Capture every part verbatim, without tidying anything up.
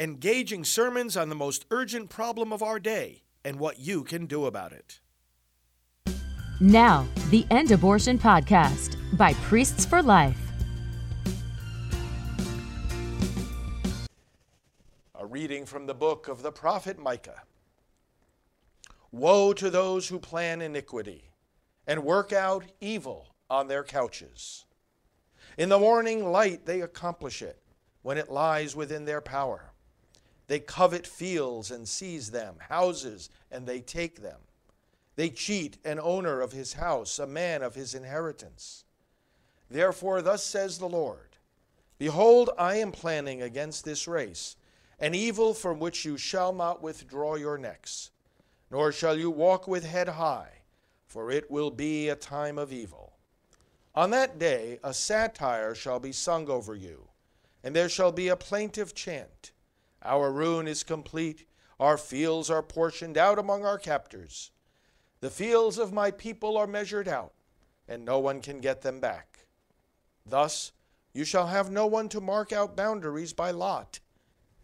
engaging sermons on the most urgent problem of our day and what you can do about it. Now, the End Abortion Podcast by Priests for Life. A reading from the book of the prophet Micah. Woe to those who plan iniquity and work out evil on their couches. In the morning light they accomplish it when it lies within their power. They covet fields and seize them, houses, and they take them. They cheat an owner of his house, a man of his inheritance. Therefore, thus says the Lord, behold, I am planning against this race an evil from which you shall not withdraw your necks, nor shall you walk with head high, for it will be a time of evil. On that day a satire shall be sung over you, and there shall be a plaintive chant. Our ruin is complete, our fields are portioned out among our captors. The fields of my people are measured out, and no one can get them back. Thus you shall have no one to mark out boundaries by lot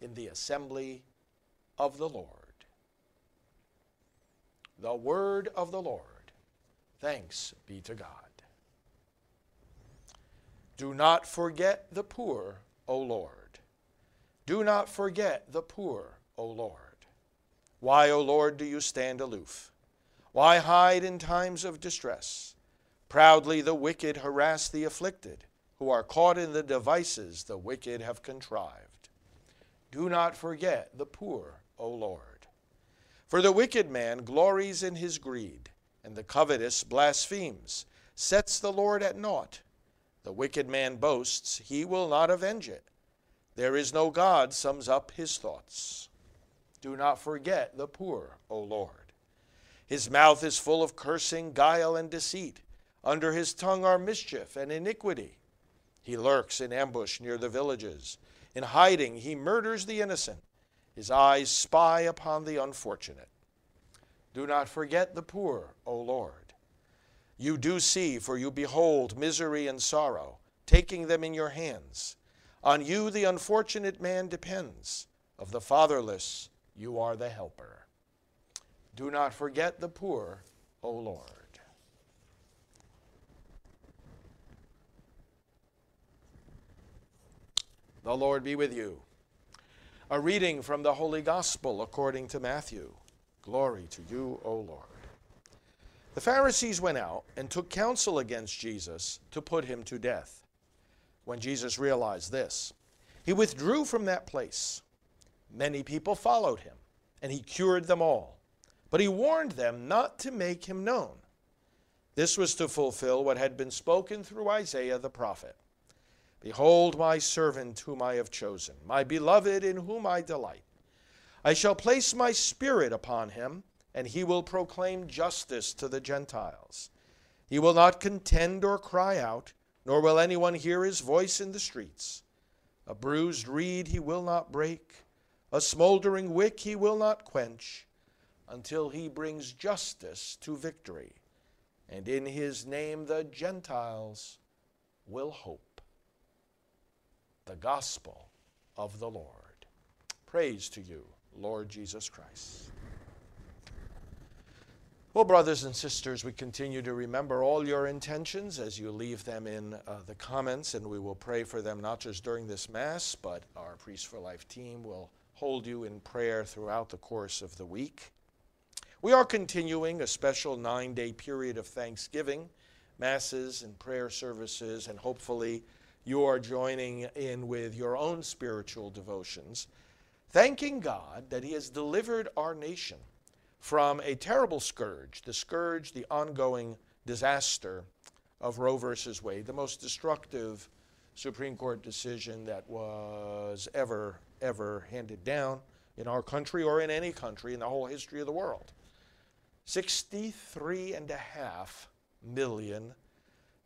in the assembly of the Lord. The word of the Lord. Thanks be to God. Do not forget the poor, O Lord. Do not forget the poor, O Lord. Why, O Lord, do you stand aloof? Why hide in times of distress? Proudly the wicked harass the afflicted, who are caught in the devices the wicked have contrived. Do not forget the poor, O Lord. For the wicked man glories in his greed, and the covetous blasphemes, sets the Lord at naught. The wicked man boasts, he will not avenge it. There is no God sums up his thoughts. Do not forget the poor, O Lord. His mouth is full of cursing, guile, and deceit. Under his tongue are mischief and iniquity. He lurks in ambush near the villages. In hiding he murders the innocent. His eyes spy upon the unfortunate. Do not forget the poor, O Lord. You do see, for you behold misery and sorrow, taking them in your hands. On you the unfortunate man depends. Of the fatherless you are the helper. Do not forget the poor, O Lord. The Lord be with you. A reading from the Holy Gospel according to Matthew. Glory to you, O Lord. The Pharisees went out and took counsel against Jesus to put him to death. When Jesus realized this, he withdrew from that place. Many people followed him, and he cured them all. But he warned them not to make him known. This was to fulfill what had been spoken through Isaiah the prophet. Behold my servant whom I have chosen, my beloved in whom I delight. I shall place my spirit upon him, and he will proclaim justice to the Gentiles. He will not contend or cry out, nor will anyone hear his voice in the streets. A bruised reed he will not break, a smoldering wick he will not quench, until he brings justice to victory. And in his name the Gentiles will hope. The gospel of the Lord. Praise to you, Lord Jesus Christ. Well, brothers and sisters, we continue to remember all your intentions as you leave them in uh, the comments, and we will pray for them not just during this Mass, but our Priests for Life team will hold you in prayer throughout the course of the week. We are continuing a special nine-day period of Thanksgiving, Masses and prayer services, and hopefully you are joining in with your own spiritual devotions, thanking God that he has delivered our nation from a terrible scourge, the scourge, the ongoing disaster of Roe v. Wade, the most destructive Supreme Court decision that was ever, ever handed down in our country or in any country in the whole history of the world. sixty-three and a half million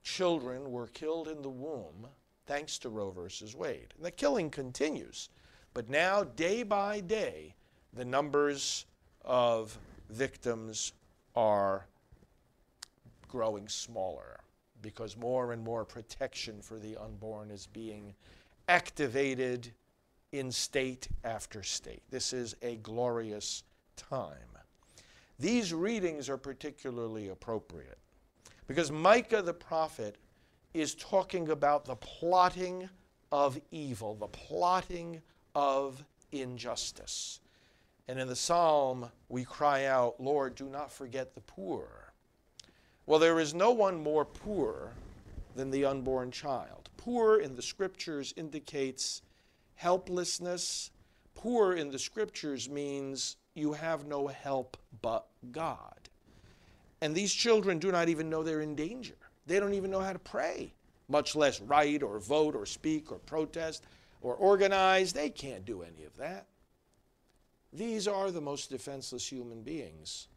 children were killed in the womb thanks to Roe versus Wade. And the killing continues, but now day by day, the numbers of victims are growing smaller because more and more protection for the unborn is being activated in state after state. This is a glorious time. These readings are particularly appropriate because Micah the prophet is talking about the plotting of evil, the plotting of injustice. And in the psalm, we cry out, Lord, do not forget the poor. Well, there is no one more poor than the unborn child. Poor in the scriptures indicates helplessness. Poor in the scriptures means you have no help but God. And these children do not even know they're in danger. They don't even know how to pray, much less write or vote or speak or protest or organize. They can't do any of that. These are the most defenseless human beings.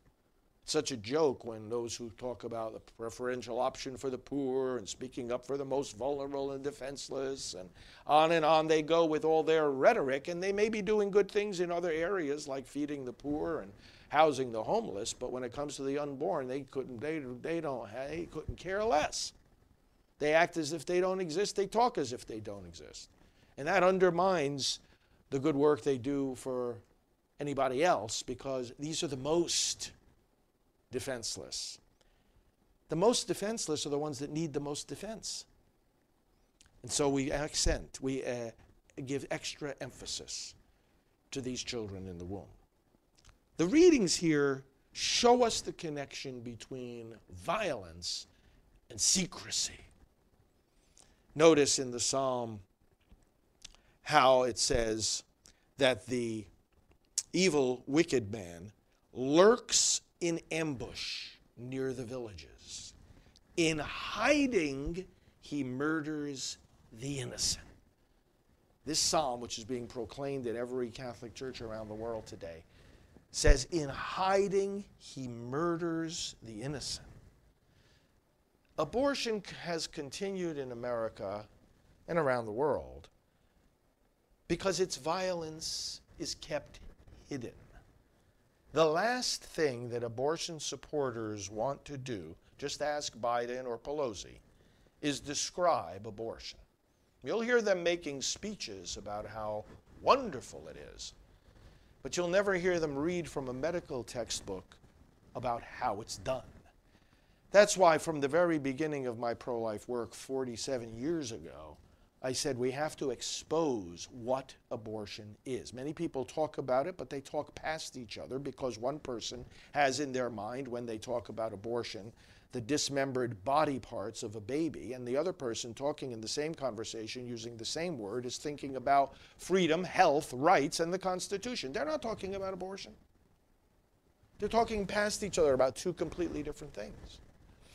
It's such a joke when those who talk about the preferential option for the poor and speaking up for the most vulnerable and defenseless, and on and on they go with all their rhetoric, and they may be doing good things in other areas like feeding the poor and housing the homeless, but when it comes to the unborn, they couldn't, they, they don't, they couldn't care less. They act as if they don't exist. They talk as if they don't exist. And that undermines the good work they do for anybody else, because these are the most defenseless. The most defenseless are the ones that need the most defense. And so we accent, we uh, give extra emphasis to these children in the womb. The readings here show us the connection between violence and secrecy. Notice in the psalm how it says that the evil, wicked man lurks in ambush near the villages. In hiding, he murders the innocent. This psalm, which is being proclaimed in every Catholic church around the world today, says, in hiding, he murders the innocent. Abortion has continued in America and around the world because its violence is kept hidden. The last thing that abortion supporters want to do, just ask Biden or Pelosi, is describe abortion. You'll hear them making speeches about how wonderful it is, but you'll never hear them read from a medical textbook about how it's done. That's why from the very beginning of my pro-life work forty-seven years ago, I said we have to expose what abortion is. Many people talk about it, but they talk past each other because one person has in their mind, when they talk about abortion, the dismembered body parts of a baby, and the other person talking in the same conversation using the same word is thinking about freedom, health, rights, and the Constitution. They're not talking about abortion. They're talking past each other about two completely different things.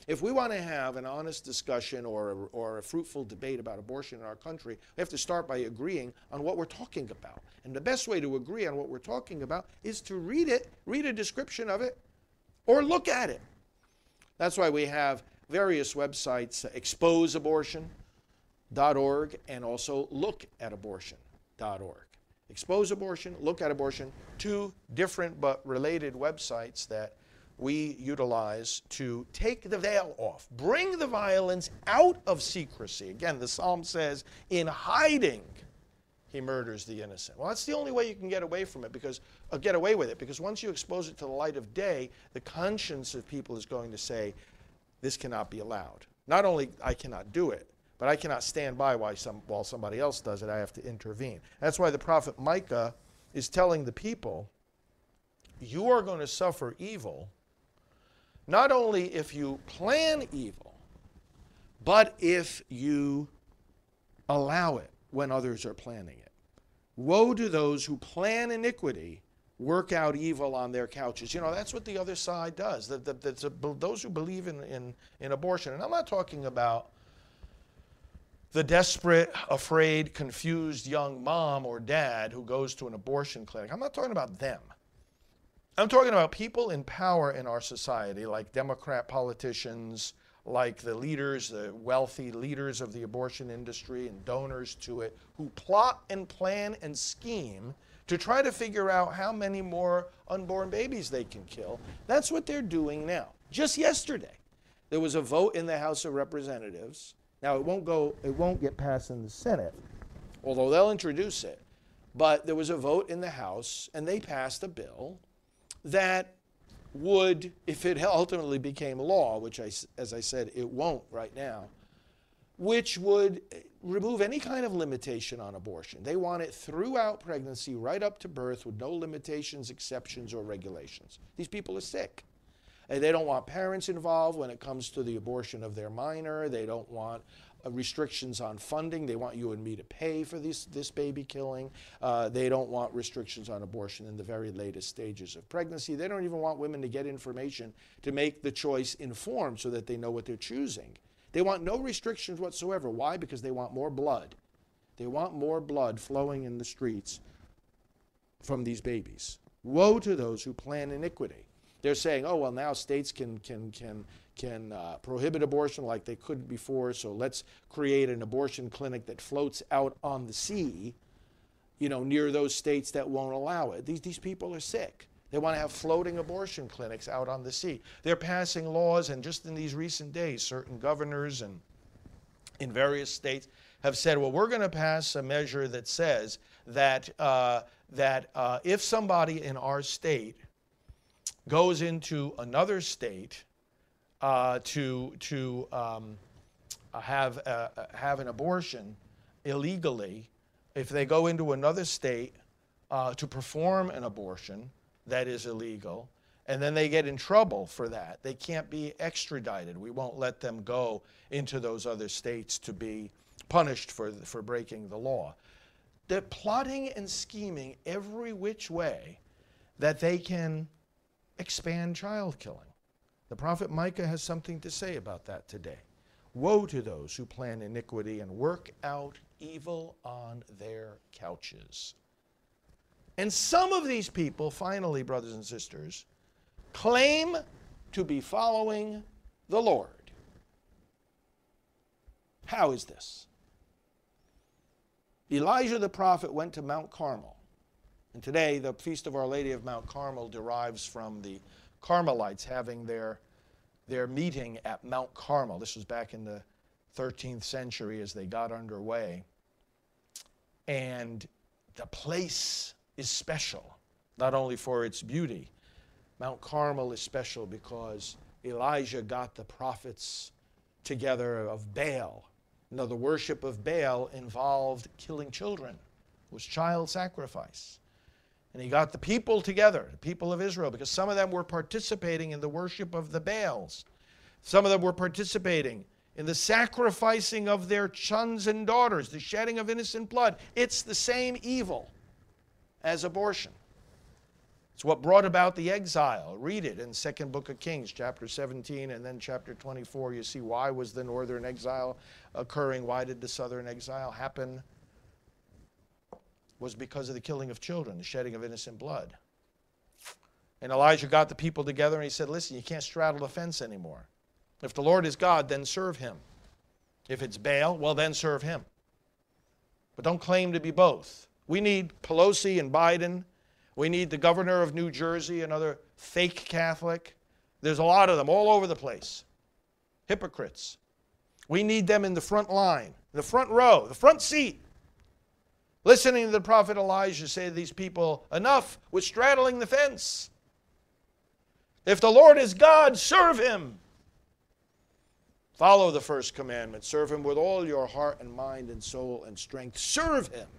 If we want to have an honest discussion or a, or a fruitful debate about abortion in our country, we have to start by agreeing on what we're talking about. And the best way to agree on what we're talking about is to read it, read a description of it, or look at it. That's why we have various websites, expose abortion dot org and also look at abortion dot org. Expose Abortion, Look at Abortion, two different but related websites that we utilize to take the veil off, bring the violence out of secrecy. Again, the psalm says, in hiding, he murders the innocent. Well, that's the only way you can get away from it, because, uh, get away with it, because once you expose it to the light of day, the conscience of people is going to say, this cannot be allowed. Not only I cannot do it, but I cannot stand by while, some, while somebody else does it. I have to intervene. That's why the prophet Micah is telling the people, you are going to suffer evil, not only if you plan evil, but if you allow it when others are planning it. Woe to those who plan iniquity, work out evil on their couches. You know, that's what the other side does. The, the, the, the, those who believe in, in, in abortion, and I'm not talking about the desperate, afraid, confused young mom or dad who goes to an abortion clinic. I'm not talking about them. I'm talking about people in power in our society, like Democrat politicians, like the leaders, the wealthy leaders of the abortion industry and donors to it, who plot and plan and scheme to try to figure out how many more unborn babies they can kill. That's what they're doing now. Just yesterday, there was a vote in the House of Representatives. Now, it won't go, it won't get passed in the Senate, although they'll introduce it. But there was a vote in the House, and they passed a bill that would, if it ultimately became law, which, I, as I said, it won't right now, which would remove any kind of limitation on abortion. They want it throughout pregnancy, right up to birth, with no limitations, exceptions, or regulations. These people are sick. They don't want parents involved when it comes to the abortion of their minor. They don't want Uh, restrictions on funding. They want you and me to pay for this, this baby killing. Uh, they don't want restrictions on abortion in the very latest stages of pregnancy. They don't even want women to get information to make the choice informed so that they know what they're choosing. They want no restrictions whatsoever. Why? Because they want more blood. They want more blood flowing in the streets from these babies. Woe to those who plan iniquity. They're saying, oh, well, now states can, can, can, can uh, prohibit abortion like they couldn't before, so let's create an abortion clinic that floats out on the sea, you know, near those states that won't allow it. These, these people are sick. They want to have floating abortion clinics out on the sea. They're passing laws, and just in these recent days, certain governors and in various states have said, well, we're going to pass a measure that says that, uh, that uh, if somebody in our state goes into another state uh, to to um, have uh, have an abortion illegally, if they go into another state uh, to perform an abortion that is illegal, and then they get in trouble for that, they can't be extradited. We won't let them go into those other states to be punished for for breaking the law. They're plotting and scheming every which way that they can expand child killing. The prophet Micah has something to say about that today. Woe to those who plan iniquity and work out evil on their couches. And some of these people, finally, brothers and sisters, claim to be following the Lord. How is this? Elijah the prophet went to Mount Carmel. And today, the Feast of Our Lady of Mount Carmel derives from the Carmelites having their, their meeting at Mount Carmel. This was back in the thirteenth century as they got underway. And the place is special, not only for its beauty. Mount Carmel is special because Elijah got the prophets together of Baal. Now, the worship of Baal involved killing children. It was child sacrifice. And he got the people together, the people of Israel, because some of them were participating in the worship of the Baals. Some of them were participating in the sacrificing of their sons and daughters, the shedding of innocent blood. It's the same evil as abortion. It's what brought about the exile. Read it in Second Book of Kings, chapter seventeen, and then chapter twenty-four. You see, why was the northern exile occurring? Why did the southern exile happen? Was because of the killing of children, the shedding of innocent blood. And Elijah got the people together and he said, listen, you can't straddle the fence anymore. If the Lord is God, then serve him. If it's Baal, well, then serve him. But don't claim to be both. We need Pelosi and Biden. We need the governor of New Jersey, another fake Catholic. There's a lot of them all over the place. Hypocrites. We need them in the front line, the front row, the front seat. Listening to the prophet Elijah say to these people, enough with straddling the fence. If the Lord is God, serve him. Follow the first commandment. Serve him with all your heart and mind and soul and strength. Serve him.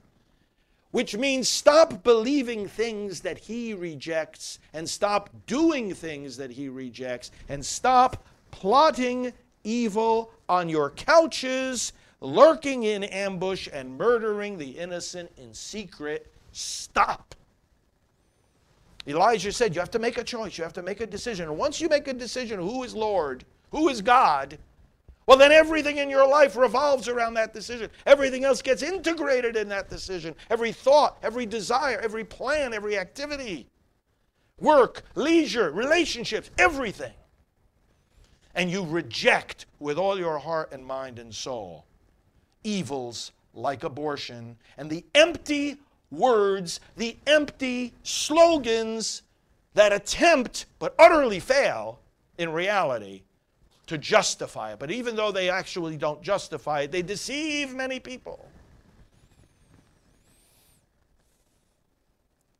Which means stop believing things that he rejects and stop doing things that he rejects and stop plotting evil on your couches, lurking in ambush and murdering the innocent in secret. Stop. Elijah said, you have to make a choice. You have to make a decision. And once you make a decision, who is Lord? Who is God? Well, then everything in your life revolves around that decision. Everything else gets integrated in that decision. Every thought, every desire, every plan, every activity. Work, leisure, relationships, everything. And you reject with all your heart and mind and soul evils like abortion and the empty words, the empty slogans that attempt but utterly fail in reality to justify it. But even though they actually don't justify it, they deceive many people.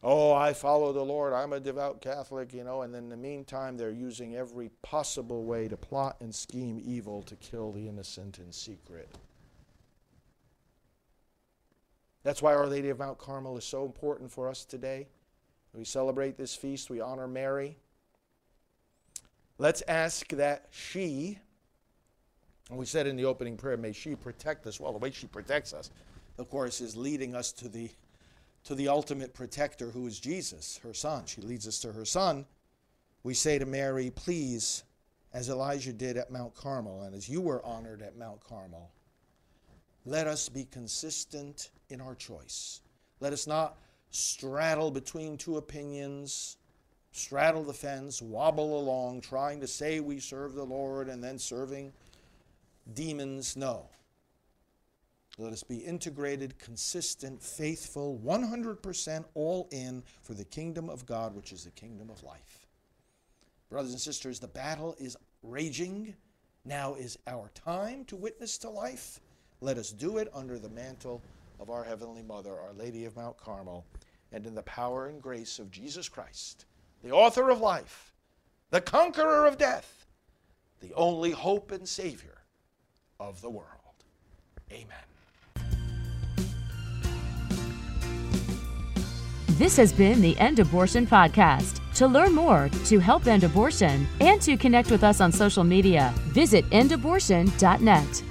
Oh, I follow the Lord, I'm a devout Catholic, you know, and in the meantime, they're using every possible way to plot and scheme evil to kill the innocent in secret. That's why Our Lady of Mount Carmel is so important for us today. We celebrate this feast, we honor Mary. Let's ask that she, and we said in the opening prayer, may she protect us. Well, the way she protects us, of course, is leading us to the to the ultimate protector, who is Jesus, her son. She leads us to her son. We say to Mary, please, as Elijah did at Mount Carmel, and as you were honored at Mount Carmel, let us be consistent in our choice. Let us not straddle between two opinions, straddle the fence, wobble along, trying to say we serve the Lord and then serving demons. No. Let us be integrated, consistent, faithful, one hundred percent all in for the kingdom of God, which is the kingdom of life. Brothers and sisters, the battle is raging. Now is our time to witness to life. Let us do it under the mantle of our Heavenly Mother, Our Lady of Mount Carmel, and in the power and grace of Jesus Christ, the author of life, the conqueror of death, the only hope and Savior of the world. Amen. This has been the End Abortion Podcast. To learn more, to help end abortion, and to connect with us on social media, visit end abortion dot net.